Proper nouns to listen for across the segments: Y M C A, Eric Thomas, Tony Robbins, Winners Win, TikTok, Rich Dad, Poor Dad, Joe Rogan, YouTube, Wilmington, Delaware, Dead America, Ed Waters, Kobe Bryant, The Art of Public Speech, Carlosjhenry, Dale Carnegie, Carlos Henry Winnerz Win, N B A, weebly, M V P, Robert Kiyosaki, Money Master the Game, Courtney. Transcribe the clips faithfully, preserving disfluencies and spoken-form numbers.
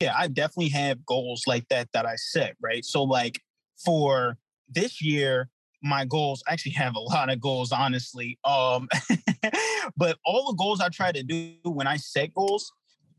yeah, I definitely have goals like that that I set, right? So like for this year, my goals, I actually have a lot of goals, honestly. Um, but all the goals I try to do when I set goals,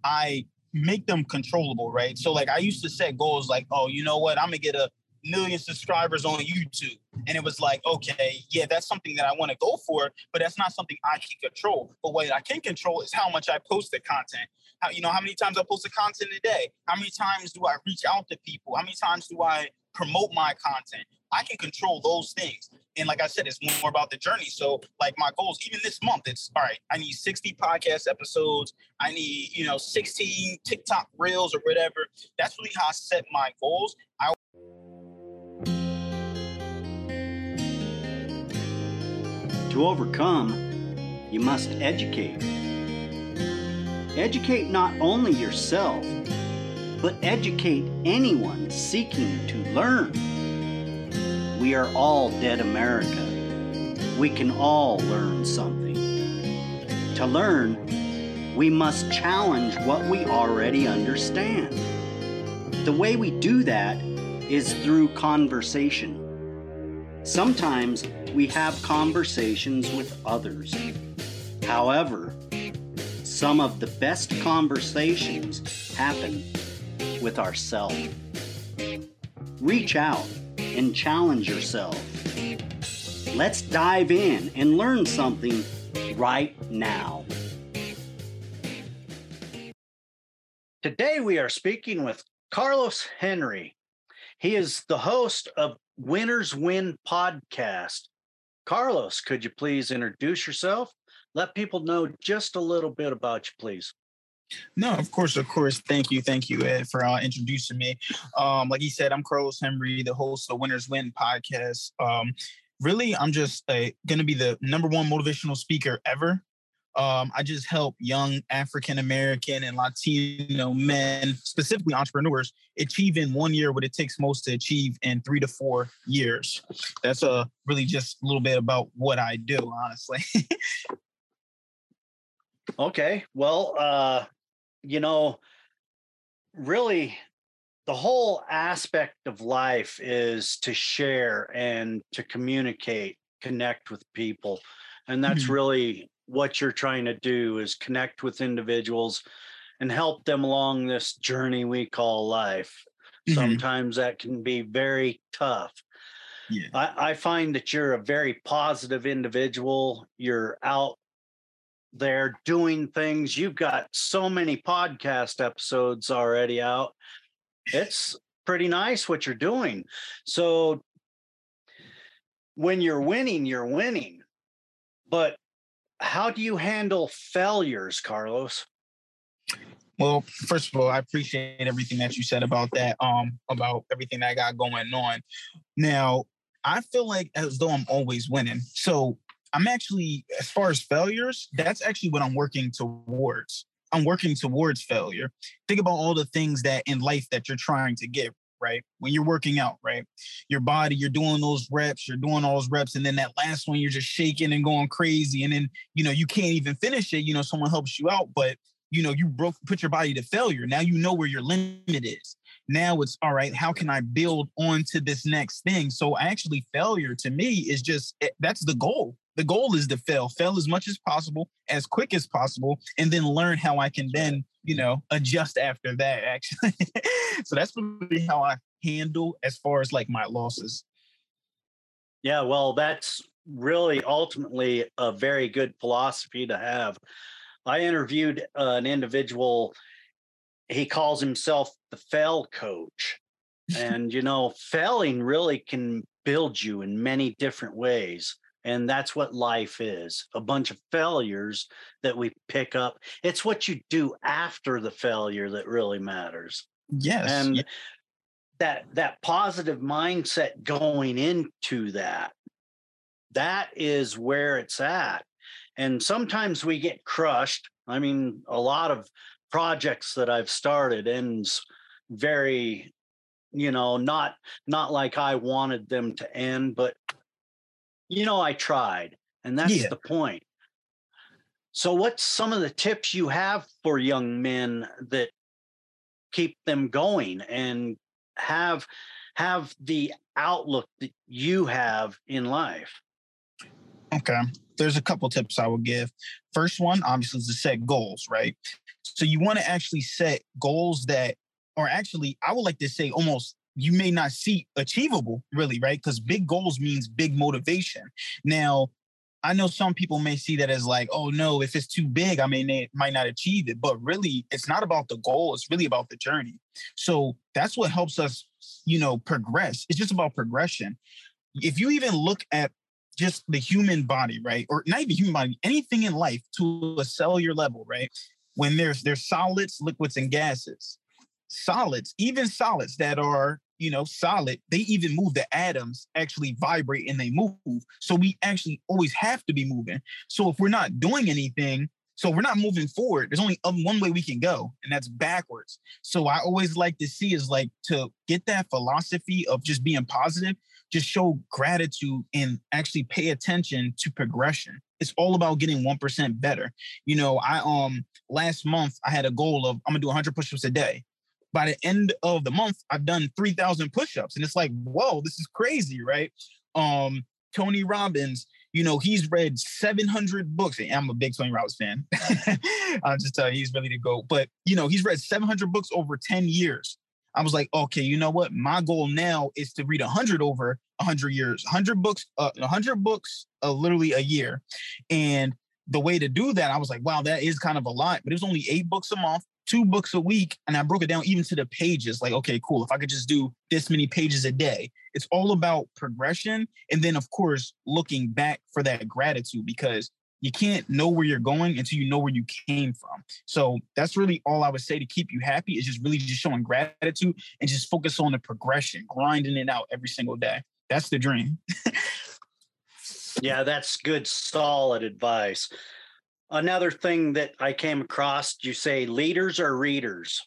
I make them controllable, right? So like I used to set goals like, oh, you know what? I'm going to get a million subscribers on YouTube. And it was like, okay, yeah, that's something that I want to go for, but that's not something I can control. But what I can control is how much I post the content. How, you know, how many times I post the content a day? How many times do I reach out to people? How many times do I promote my content? I can control those things. And like I said, it's more about the journey. So like my goals, even this month, it's all right, I need sixty podcast episodes. I need, you know, sixteen TikTok reels or whatever. That's really how I set my goals. I To overcome, you must educate. Educate not only yourself, but educate anyone seeking to learn. We are all dead America. We can all learn something. To learn, we must challenge what we already understand. The way we do that is through conversation. Sometimes we have conversations with others. However, some of the best conversations happen with ourselves. Reach out and challenge yourself. Let's dive in and learn something right now. Today we are speaking with Carlos Henry. He is the host of Winners Win podcast. Carlos, could you please introduce yourself? Let people know just a little bit about you, please. No, of course, of course. Thank you. Thank you, Ed, for uh, introducing me. Um, like he said, I'm Carlos Henry, the host of Winners Win podcast. Um, really, I'm just going to be the number one motivational speaker ever. Um, I just help young African-American and Latino men, specifically entrepreneurs, achieve in one year what it takes most to achieve in three to four years. That's uh, really just a little bit about what I do, honestly. Okay. Well, uh, you know, really the whole aspect of life is to share and to communicate, connect with people. And that's mm-hmm. really what you're trying to do is connect with individuals and help them along this journey we call life. Mm-hmm. Sometimes that can be very tough. Yeah. I, I find that you're a very positive individual. You're out there doing things. You've got so many podcast episodes already out. It's pretty nice what you're doing. So when you're winning, you're winning. But how do you handle failures, Carlos? Well, first of all, I appreciate everything that you said about that, um, about everything that I got going on. Now, I feel like as though I'm always winning. So I'm actually, as far as failures, that's actually what I'm working towards. I'm working towards failure. Think about all the things that in life that you're trying to get, right? When you're working out, right? Your body, you're doing those reps, you're doing all those reps. And then that last one, you're just shaking and going crazy. And then, you know, you can't even finish it. You know, someone helps you out, but, you know, you broke, put your body to failure. Now you know where your limit is. Now it's all right. How can I build on to this next thing? So actually failure to me is just, that's the goal. The goal is to fail, fail as much as possible, as quick as possible, and then learn how I can then, you know, adjust after that actually. So that's really how I handle as far as like my losses. Yeah. Well, that's really ultimately a very good philosophy to have. I interviewed uh, an individual. He calls himself the fail coach. And, you know, failing really can build you in many different ways. And that's what life is, a bunch of failures that we pick up. It's what you do after the failure that really matters. Yes. And yes. that that positive mindset going into that, that is where it's at. And sometimes we get crushed. I mean, a lot of projects that I've started ends very, you know, not not like I wanted them to end, but, you know, I tried, and that's yeah. the point. So what's some of the tips you have for young men that keep them going and have have the outlook that you have in life? Okay. There's a couple tips I would give. First one, obviously, is to set goals, right? So you want to actually set goals that are actually, I would like to say almost, you may not see achievable, really, right? Because big goals means big motivation. Now, I know some people may see that as like, oh, no, if it's too big, I may might not achieve it. But really, it's not about the goal. It's really about the journey. So that's what helps us, you know, progress. It's just about progression. If you even look at just the human body, right? Or not even human body, anything in life to a cellular level, right? When there's there's solids, liquids, and gases. Solids, even solids that are, you know, solid, they even move. The atoms actually vibrate and they move. So we actually always have to be moving. So if we're not doing anything, so we're not moving forward, there's only one way we can go, and that's backwards. So I always like to see is like to get that philosophy of just being positive, just show gratitude and actually pay attention to progression. It's all about getting one percent better. You know, I um last month I had a goal of I'm gonna do one hundred push-ups a day. By the end of the month, I've done three thousand push-ups. And it's like, whoa, this is crazy, right? Um, Tony Robbins, you know, he's read seven hundred books. And I'm a big Tony Robbins fan. I'll just tell you, he's really the GOAT. But, you know, he's read seven hundred books over ten years. I was like, okay, you know what? My goal now is to read one hundred over one hundred years. one hundred books, uh, one hundred books uh, literally a year. And the way to do that, I was like, wow, that is kind of a lot. But it was only eight books a month, two books a week. And I broke it down even to the pages. Like, okay, cool. If I could just do this many pages a day, it's all about progression. And then of course, looking back for that gratitude, because you can't know where you're going until you know where you came from. So that's really all I would say to keep you happy is just really just showing gratitude and just focus on the progression, grinding it out every single day. That's the dream. Yeah, that's good, solid advice. Another thing that I came across, you say leaders are readers.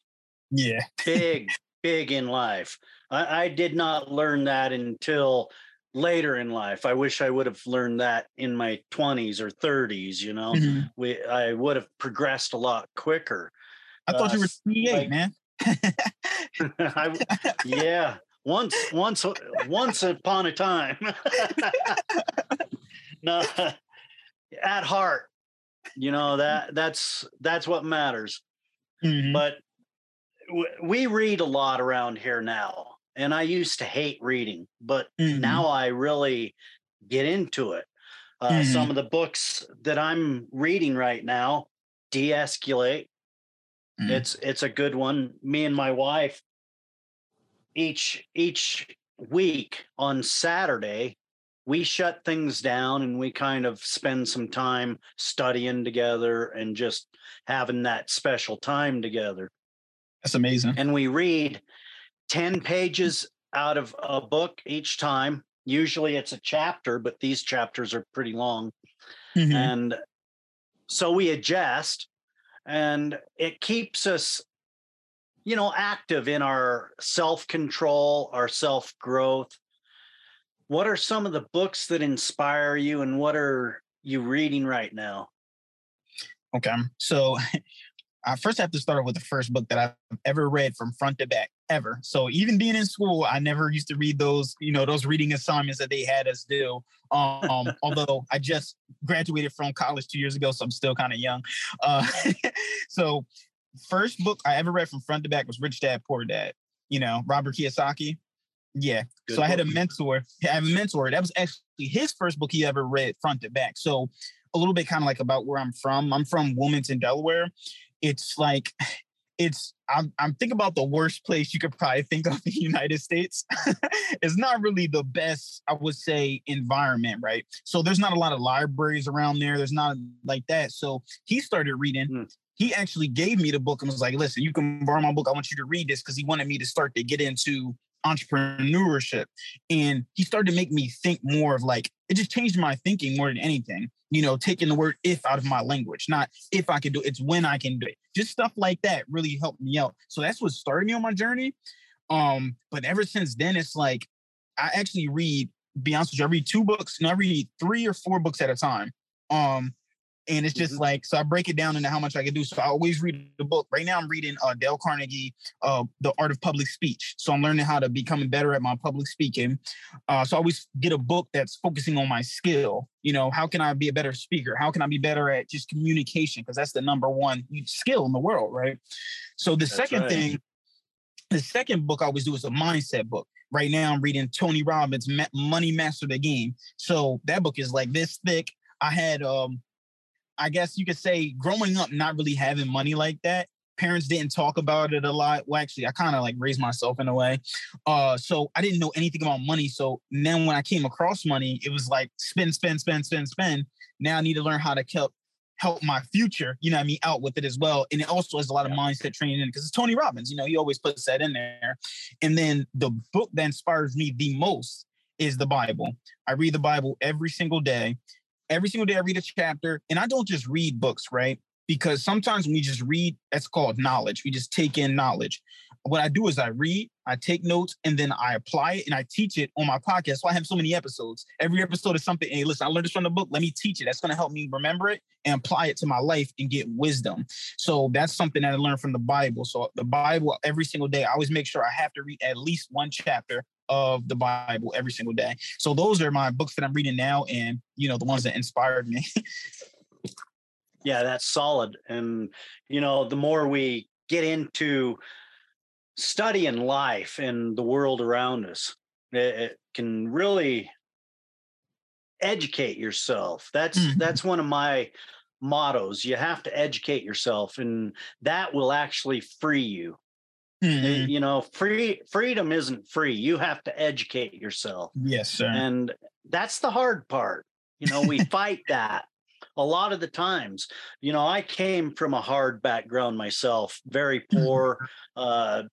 Yeah. Big, big in life. I, I did not learn that until later in life. I wish I would have learned that in my twenties or thirties, you know. Mm-hmm. we, I would have progressed a lot quicker. I thought uh, you were twenty-eight, like, man. I, yeah. Once, once, once upon a time. No, at heart. You know, that that's that's what matters. Mm-hmm. But w- we read a lot around here now, and I used to hate reading, but mm-hmm. now I really get into it. Uh, mm-hmm. Some of the books that I'm reading right now, De-escalate. Mm-hmm. It's it's a good one. Me and my wife each each week on Saturday, we shut things down and we kind of spend some time studying together and just having that special time together. That's amazing. And we read ten pages out of a book each time. Usually it's a chapter, but these chapters are pretty long. Mm-hmm. And so we adjust, and it keeps us, you know, active in our self-control, our self-growth. What are some of the books that inspire you, and what are you reading right now? Okay. So I first have to start with the first book that I've ever read from front to back ever. So even being in school, I never used to read those, you know, those reading assignments that they had us do. Um, although I just graduated from college two years ago, so I'm still kind of young. Uh, so first book I ever read from front to back was Rich Dad, Poor Dad, you know, Robert Kiyosaki. Yeah. Good so book. I had a mentor. I have a mentor. That was actually his first book he ever read front to back. So a little bit kind of like about where I'm from. I'm from Wilmington, Delaware. It's like, it's, I'm, I'm thinking about the worst place you could probably think of in the United States. It's not really the best, I would say, environment, right? So there's not a lot of libraries around there. There's not like that. So he started reading. Mm. He actually gave me the book and was like, listen, you can borrow my book. I want you to read this, because he wanted me to start to get into entrepreneurship. And he started to make me think more of like, it just changed my thinking more than anything, you know, taking the word if out of my language, not if I can do it, it's when I can do it. Just stuff like that really helped me out. So that's what started me on my journey. Um, but ever since then, it's like, I actually read, be honest with you, I read two books and I read three or four books at a time. Um, And it's just mm-hmm. like, so I break it down into how much I can do. So I always read the book. Right now I'm reading uh, Dale Carnegie, uh, The Art of Public Speech. So I'm learning how to become better at my public speaking. Uh, so I always get a book that's focusing on my skill. You know, how can I be a better speaker? How can I be better at just communication? Because that's the number one skill in the world, right? So the that's second right. thing, the second book I always do is a mindset book. Right now I'm reading Tony Robbins, Money Master the Game. So that book is like this thick. I had... um. I guess you could say growing up, not really having money like that. Parents didn't talk about it a lot. Well, actually, I kind of like raised myself in a way. Uh, so I didn't know anything about money. So then when I came across money, it was like spend, spend, spend, spend, spend. Now I need to learn how to help help my future, you know what I mean, out with it as well. And it also has a lot of yeah. mindset training in it because it's Tony Robbins. You know, he always puts that in there. And then the book that inspires me the most is the Bible. I read the Bible every single day. Every single day I read a chapter, and I don't just read books, right? Because sometimes when we just read, that's called knowledge. We just take in knowledge. What I do is I read, I take notes, and then I apply it, and I teach it on my podcast. So I have so many episodes. Every episode is something, hey, listen, I learned this from the book. Let me teach it. That's going to help me remember it and apply it to my life and get wisdom. So that's something that I learned from the Bible. So the Bible, every single day, I always make sure I have to read at least one chapter of the Bible every single day. So those are my books that I'm reading now, and you know, the ones that inspired me. Yeah, that's solid. And you know, the more we get into studying life and the world around us, it, it can really educate yourself. That's mm-hmm. that's one of my mottos. You have to educate yourself, and that will actually free you. Mm-hmm. You know, free freedom isn't free. You have to educate yourself. Yes, sir. And that's the hard part. You know, we fight that a lot of the times. You know, I came from a hard background myself, very poor, uh,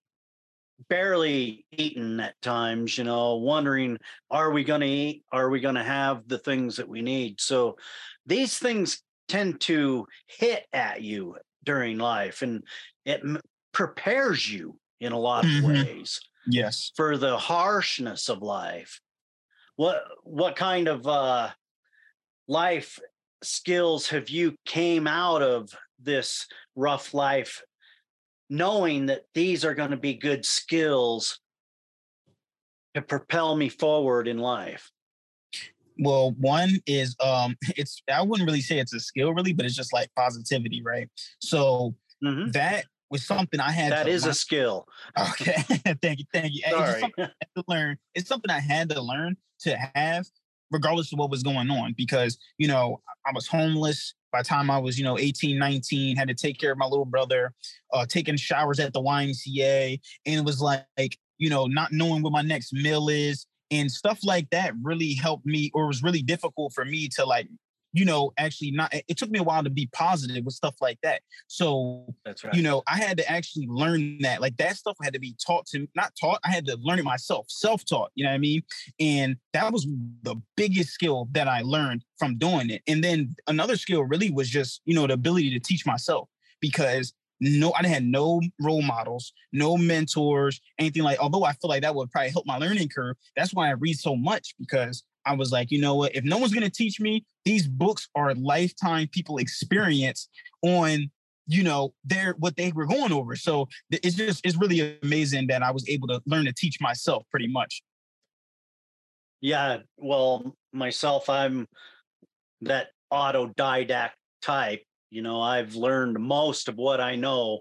barely eating at times, you know, wondering, are we going to eat? Are we going to have the things that we need? So these things tend to hit at you during life, and it prepares you in a lot of mm-hmm. ways. Yes. For the harshness of life. What what kind of uh life skills have you came out of this rough life knowing that these are going to be good skills to propel me forward in life? Well, one is um it's I wouldn't really say it's a skill really, but it's just like positivity, right? So mm-hmm. that was something I had. That is learn. a skill. Okay. Thank you. Thank you. Sorry. It's something I had to learn. It's something I had to learn to have regardless of what was going on, because, you know, I was homeless by the time I was, you know, eighteen, nineteen, had to take care of my little brother, uh, taking showers at the Y M C A. And it was like, like, you know, not knowing what my next meal is and stuff like that really helped me, or was really difficult for me to like, you know, actually not, it took me a while to be positive with stuff like that. So, that's right. you know, I had to actually learn that, like that stuff had to be taught to, not taught, I had to learn it myself, self-taught, you know what I mean? And that was the biggest skill that I learned from doing it. And then another skill really was just, you know, the ability to teach myself, because no, I had no role models, no mentors, anything like, although I feel like that would probably help my learning curve. That's why I read so much, because I was like, you know what, if no one's going to teach me, these books are lifetime people experience on, you know, their, what they were going over. So it's just, it's really amazing that I was able to learn to teach myself pretty much. Yeah. Well, myself, I'm that autodidact type. You know, I've learned most of what I know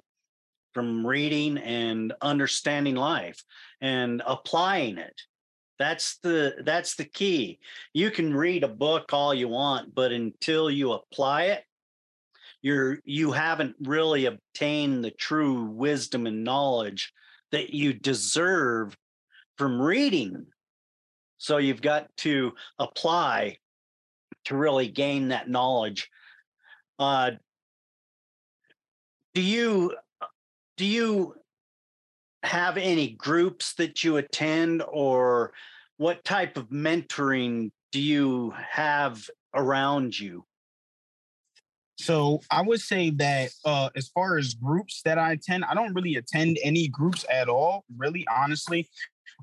from reading and understanding life and applying it. That's the that's the key. You can read a book all you want, but until you apply it, you're you haven't really obtained the true wisdom and knowledge that you deserve from reading. So you've got to apply to really gain that knowledge. Uh, do you do you have any groups that you attend, or what type of mentoring do you have around you? So I would say that uh, as far as groups that I attend, I don't really attend any groups at all, really, honestly.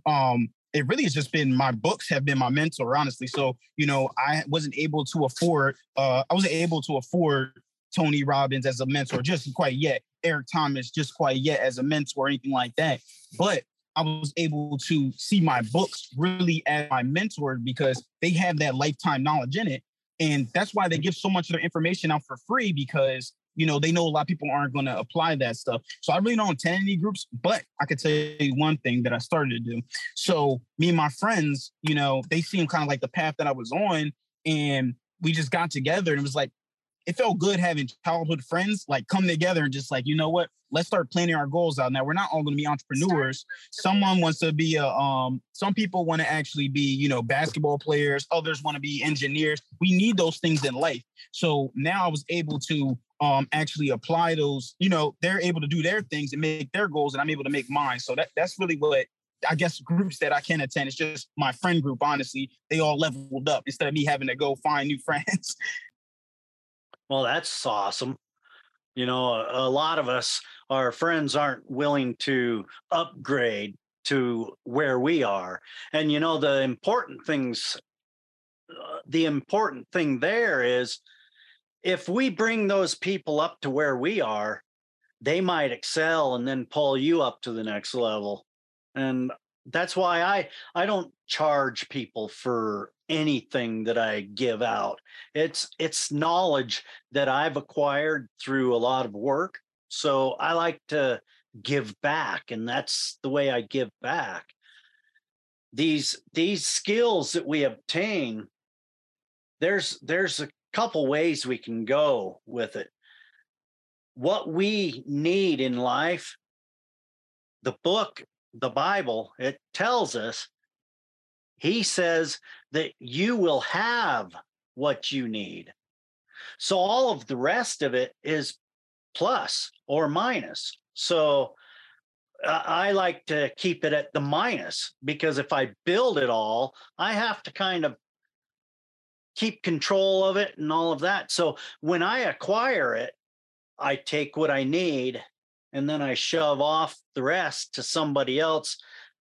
Um, it really has just been my books have been my mentor, honestly. So, you know, I wasn't able to afford, uh, I wasn't able to afford Tony Robbins as a mentor, just quite yet. Eric Thomas, just quite yet as a mentor or anything like that. But I was able to see my books really as my mentor because they have that lifetime knowledge in it. And that's why they give so much of their information out for free because, you know, they know a lot of people aren't going to apply that stuff. So I really don't attend any groups, but I could tell you one thing that I started to do. So me and my friends, you know, they seemed kind of like the path that I was on, and we just got together and it was like, it felt good having childhood friends like come together and just like, you know what, let's start planning our goals out. Now, we're not all going to be entrepreneurs. Someone wants to be a, um, some people want to actually be, you know, basketball players. Others want to be engineers. We need those things in life. So now I was able to um, actually apply those, you know, they're able to do their things and make their goals, and I'm able to make mine. So that that's really what, I guess, groups that I can attend. It's just my friend group, honestly. They all leveled up instead of me having to go find new friends. Well, that's awesome. You know, a, a lot of us, our friends aren't willing to upgrade to where we are. And, you know, the important things, uh, the important thing there is if we bring those people up to where we are, they might excel and then pull you up to the next level. And that's why I, I don't charge people for anything that I give out. It's it's knowledge that I've acquired through a lot of work. So I like to give back, and that's the way I give back. These these skills that we obtain, there's there's a couple ways we can go with it. What we need in life, the book, the Bible, it tells us, he says that you will have what you need. So all of the rest of it is plus or minus. So uh, I like to keep it at the minus, because if I build it all, I have to kind of keep control of it and all of that. So when I acquire it, I take what I need and then I shove off the rest to somebody else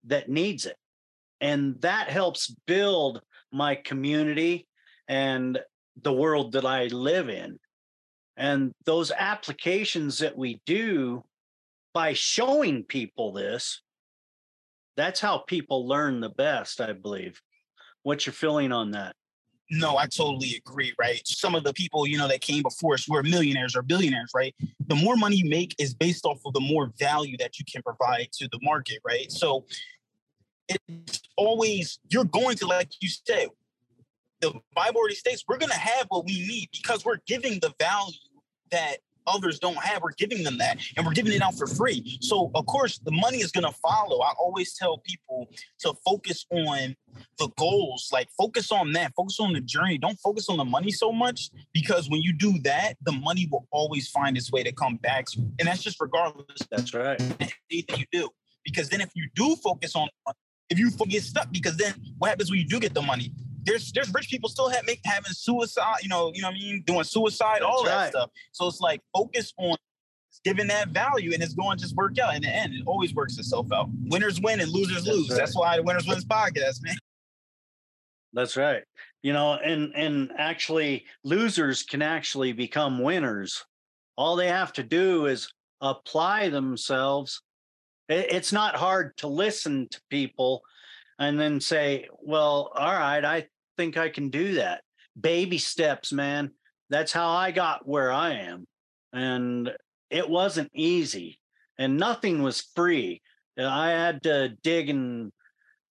that needs it. And that helps build my community and the world that I live in. And those applications that we do by showing people this, that's how people learn the best, I believe. What's your feeling on that? No, I totally agree, right? Some of the people, you know, that came before us were millionaires or billionaires, right? The more money you make is based off of the more value that you can provide to the market, right? So it's always, you're going to, like you said, the Bible already states we're going to have what we need because we're giving the value that others don't have. We're giving them that, and we're giving it out for free. So, of course, the money is going to follow. I always tell people to focus on the goals, like focus on that, focus on the journey. Don't focus on the money so much, because when you do that, the money will always find its way to come back. And that's just regardless. That's right. Anything you do, because then if you do focus on If you get stuck, because then what happens when you do get the money? There's there's rich people still have, make, having suicide, you know, you know what I mean, doing suicide, all That's that right. stuff. So it's like focus on giving that value, and it's going to just work out in the end. It always works itself out. Winners win and losers That's lose. Right. That's why the Winners Win podcast, man. That's right. You know, and and actually losers can actually become winners. All they have to do is apply themselves. It's not hard to listen to people and then say, well, all right, I think I can do that. Baby steps, man. That's how I got where I am. And it wasn't easy, and nothing was free. I had to dig and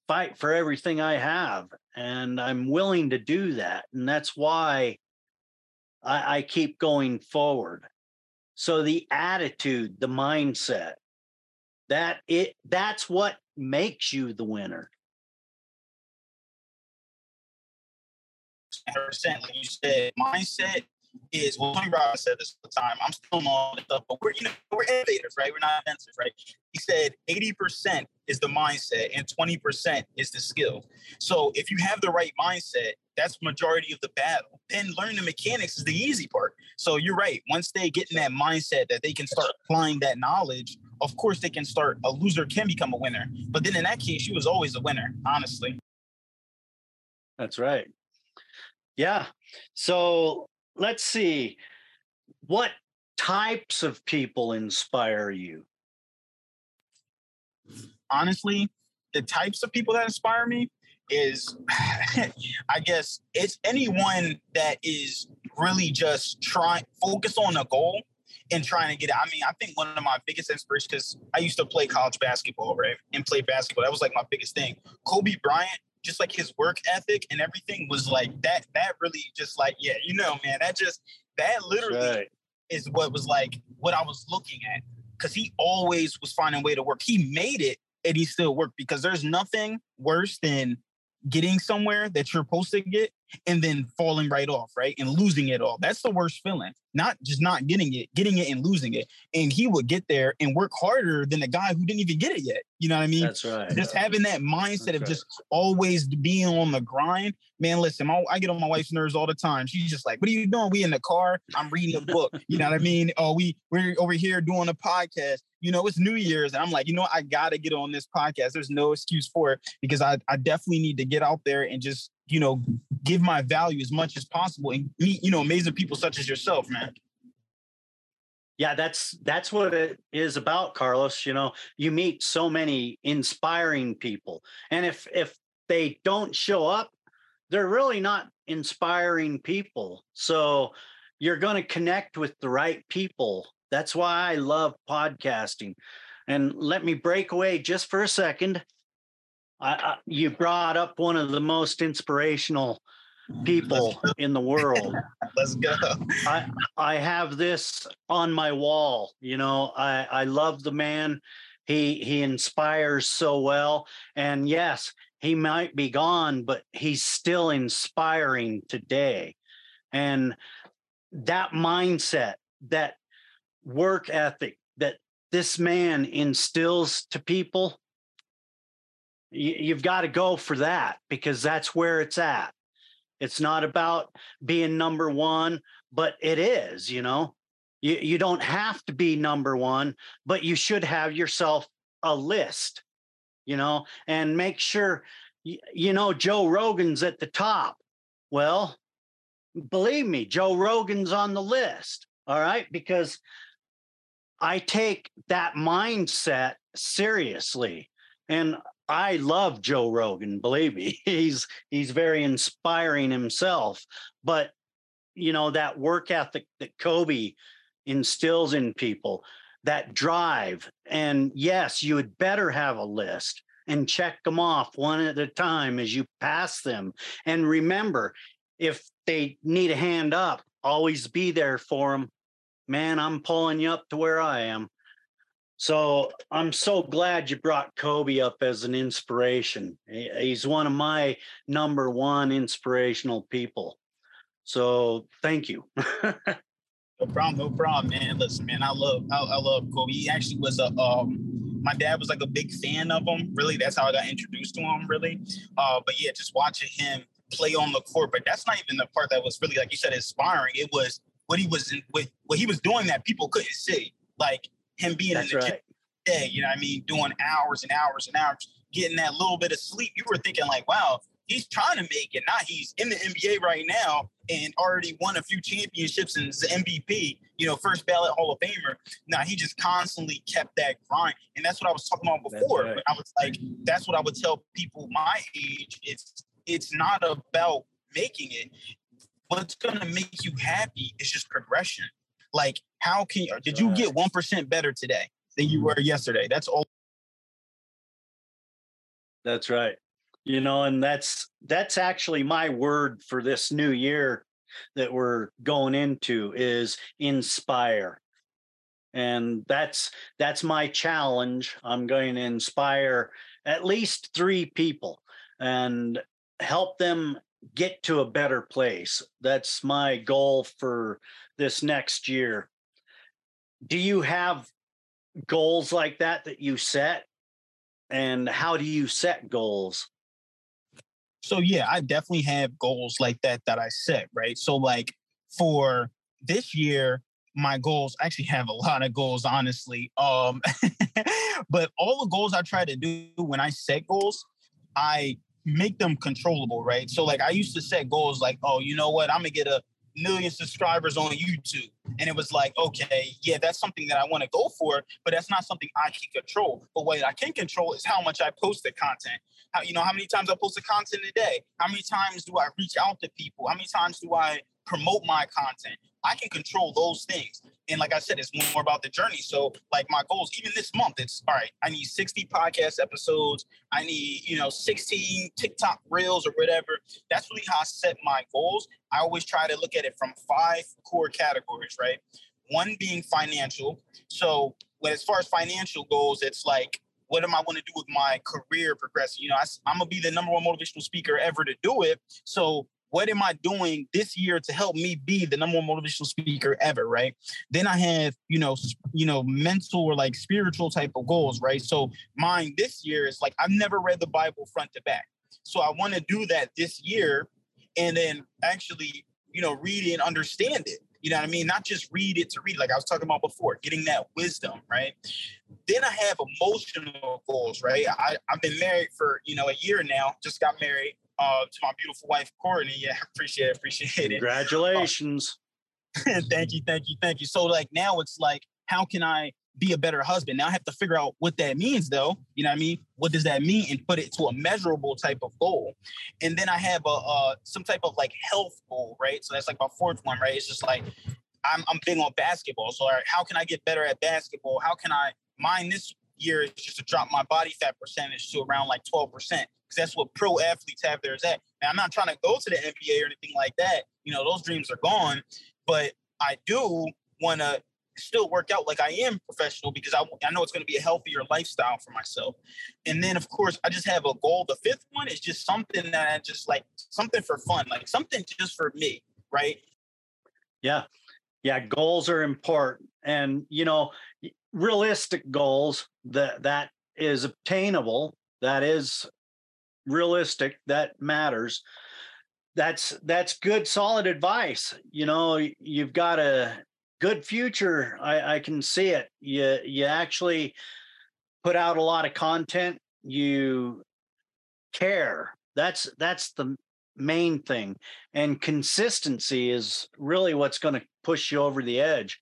fight for everything I have, and I'm willing to do that. And that's why I, I keep going forward. So the attitude, the mindset, That it that's what makes you the winner. one hundred percent, like you said, mindset is, well, Tony Robbins said this all the time. I'm still on all this stuff, but we're, you know, we're innovators, right? We're not inventors, right? He said eighty percent is the mindset and twenty percent is the skill. So if you have the right mindset, that's the majority of the battle. Then learning the mechanics is the easy part. So you're right. Once they get in that mindset that they can start applying that knowledge, of course they can start, a loser can become a winner. But then in that case, you was always a winner, honestly. That's right. Yeah. So let's see. What types of people inspire you? Honestly, the types of people that inspire me is, I guess, it's anyone that is really just trying, focus on a goal and trying to get it. I mean, I think one of my biggest inspirations, because I used to play college basketball, right? And play basketball. That was like my biggest thing. Kobe Bryant, just like his work ethic and everything was like that, that really just like, yeah, you know, man, that just, that literally right. is what was like, what I was looking at. Cause he always was finding a way to work. He made it and he still worked, because there's nothing worse than getting somewhere that you're supposed to get and then falling right off, right? And losing it all. That's the worst feeling. Not just not getting it, getting it and losing it. And he would get there and work harder than the guy who didn't even get it yet. You know what I mean? That's right. Just having that mindset That's of right. just always being on the grind. Man, listen, my, I get on my wife's nerves all the time. She's just like, what are you doing? We in the car. I'm reading a book. You know what I mean? Oh, we, we're over here doing a podcast. You know, it's New Year's. And I'm like, you know what? I got to get on this podcast. There's no excuse for it, because I, I definitely need to get out there and just, you know, give my value as much as possible and meet, you know, amazing people such as yourself, man. Yeah, that's, that's what it is about, Carlos. You know, you meet so many inspiring people, and if, if they don't show up, they're really not inspiring people. So you're going to connect with the right people. That's why I love podcasting. And let me break away just for a second. I, I, you brought up one of the most inspirational people in the world. Let's go. I, I have this on my wall. You know, I, I love the man. He he inspires so well. And yes, he might be gone, but he's still inspiring today. And that mindset, that work ethic that this man instills to people, you've got to go for that, because that's where it's at. It's not about being number one, but it is, you know, you, you don't have to be number one, but you should have yourself a list, you know, and make sure, you, you know, Joe Rogan's at the top. Well, believe me, Joe Rogan's on the list. All right. Because I take that mindset seriously, and I love Joe Rogan, believe me. He's he's very inspiring himself. But, you know, that work ethic that Kobe instills in people, that drive. And yes, you would better have a list and check them off one at a time as you pass them. And remember, if they need a hand up, always be there for them. Man, I'm pulling you up to where I am. So I'm so glad you brought Kobe up as an inspiration. He's one of my number one inspirational people. So thank you. No problem, no problem, man. Listen, man, I love, I, I love Kobe. He actually was a, um, my dad was like a big fan of him. Really, that's how I got introduced to him. Really, uh, but yeah, just watching him play on the court. But that's not even the part that was really, like you said, inspiring. It was what he was, what what he was doing that people couldn't see, like. Him being That's in the right. gym day, you know what I mean, doing hours and hours and hours, getting that little bit of sleep. You were thinking like, wow, he's trying to make it. Now he's in the N B A right now and already won a few championships and is the M V P, you know, first ballot Hall of Famer. Now he just constantly kept that grind. And that's what I was talking about before. Right. I was like, that's what I would tell people my age. It's it's not about making it. What's going to make you happy is just progression. Like, how can you, did you get one percent better today than you were yesterday? That's all. That's right. You know, and that's, that's actually my word for this new year that we're going into is inspire. And that's, that's my challenge. I'm going to inspire at least three people and help them get to a better place. That's my goal for this next year. Do you have goals like that that you set? And how do you set goals? So, yeah, I definitely have goals like that that I set, right? So, like, for this year, my goals. I actually have a lot of goals, honestly. Um, but all the goals I try to do when I set goals, I make them controllable, right? So like I used to set goals like, oh, you know what? I'm going to get a million subscribers on YouTube. And it was like, okay, yeah, that's something that I want to go for, but that's not something I can control. But what I can control is how much I post the content. How, you know, how many times I post the content a day? How many times do I reach out to people? How many times do I promote my content? I can control those things. And like I said, it's more about the journey. So like my goals, even this month, it's all right. I need sixty podcast episodes. I need, you know, sixteen TikTok reels or whatever. That's really how I set my goals. I always try to look at it from five core categories, right? One being financial. So well, as far as financial goals, it's like, what am I going to do with my career progressing? You know, I, I'm going to be the number one motivational speaker ever to do it. So what am I doing this year to help me be the number one motivational speaker ever, right? Then I have, you know, you know, mental or like spiritual type of goals, right? So mine this year is like, I've never read the Bible front to back. So I want to do that this year and then actually, you know, read it and understand it. You know what I mean? Not just read it to read, like I was talking about before, getting that wisdom, right? Then I have emotional goals, right? I, I've been married for, you know, a year now, just got married. Uh, to my beautiful wife, Courtney. Yeah, appreciate it, appreciate it. Congratulations. Uh, thank you, thank you, thank you. So like now it's like, how can I be a better husband? Now I have to figure out what that means though. You know what I mean? What does that mean? And put it to a measurable type of goal. And then I have a uh, some type of like health goal, right? So that's like my fourth one, right? It's just like, I'm, I'm big on basketball. So all right, how can I get better at basketball? How can I, mine this year is just to drop my body fat percentage to around like twelve percent. That's what pro athletes have theirs at. Now, I'm not trying to go to the N B A or anything like that. You know, those dreams are gone. But I do want to still work out like I am professional because I, I know it's going to be a healthier lifestyle for myself. And then, of course, I just have a goal. The fifth one is just something that I just like, something for fun, like something just for me, right? Yeah. Yeah, goals are important. And, you know, realistic goals, that that is obtainable, that is realistic, that matters. That's that's good, solid advice. You know, you've got a good future. I, I can see it. You you actually put out a lot of content. You care. That's that's the main thing. And consistency is really what's going to push you over the edge.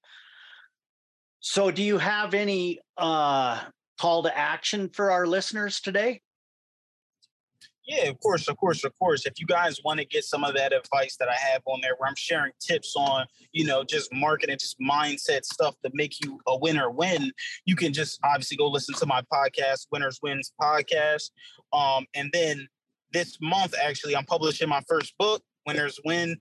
So, do you have any uh, call to action for our listeners today? Yeah, of course, of course, of course. If you guys want to get some of that advice that I have on there where I'm sharing tips on, you know, just marketing, just mindset stuff to make you a winner win, you can just obviously go listen to my podcast, Winners Wins podcast. Um, and then this month, actually, I'm publishing my first book, Winners Win.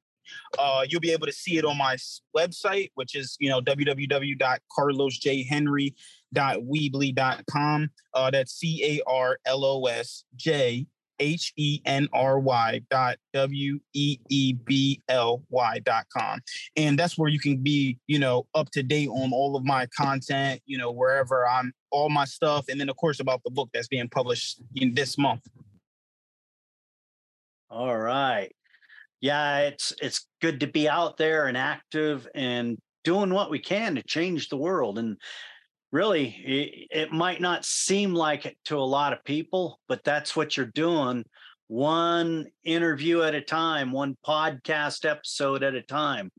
Uh, you'll be able to see it on my website, which is, you know, w w w dot carlos j henry dot weebly dot com. Uh, that's C A R L O S J. H-E-N-R-Y dot W-E-E-B-L-Y dot com. And that's where you can be, you know, up to date on all of my content, you know, wherever I'm, all my stuff. And then, of course, about the book that's being published in this month. All right. Yeah, it's it's good to be out there and active and doing what we can to change the world. And really, it might not seem like it to a lot of people, but that's what you're doing. One interview at a time, one podcast episode at a time.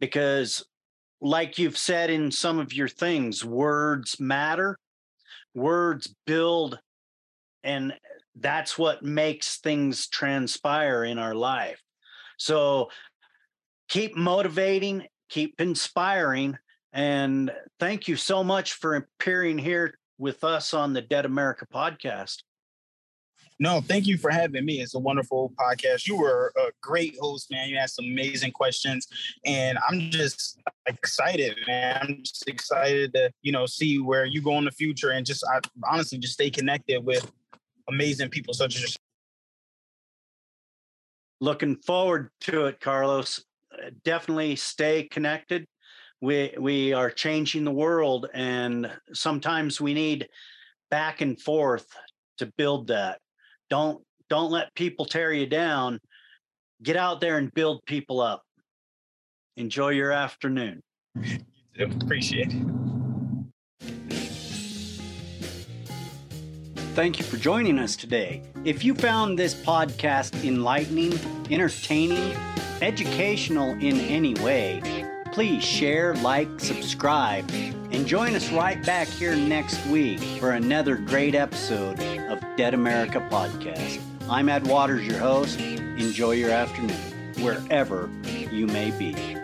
Because like you've said in some of your things, words matter, words build, and that's what makes things transpire in our life. So keep motivating, keep inspiring. And thank you so much for appearing here with us on the Dead America podcast. No, thank you for having me. It's a wonderful podcast. You were a great host, man. You asked some amazing questions. And I'm just excited, man. I'm just excited to, you know, see where you go in the future and just I, honestly just stay connected with amazing people such as yourself. Looking forward to it, Carlos. Definitely stay connected. We we are changing the world, and sometimes we need back and forth to build that. Don't don't let people tear you down. Get out there and build people up. Enjoy your afternoon. You too. Appreciate it. Thank you for joining us today. If you found this podcast enlightening, entertaining, educational in any way, please share, like, subscribe, and join us right back here next week for another great episode of Dead America Podcast. I'm Ed Waters, your host. Enjoy your afternoon, wherever you may be.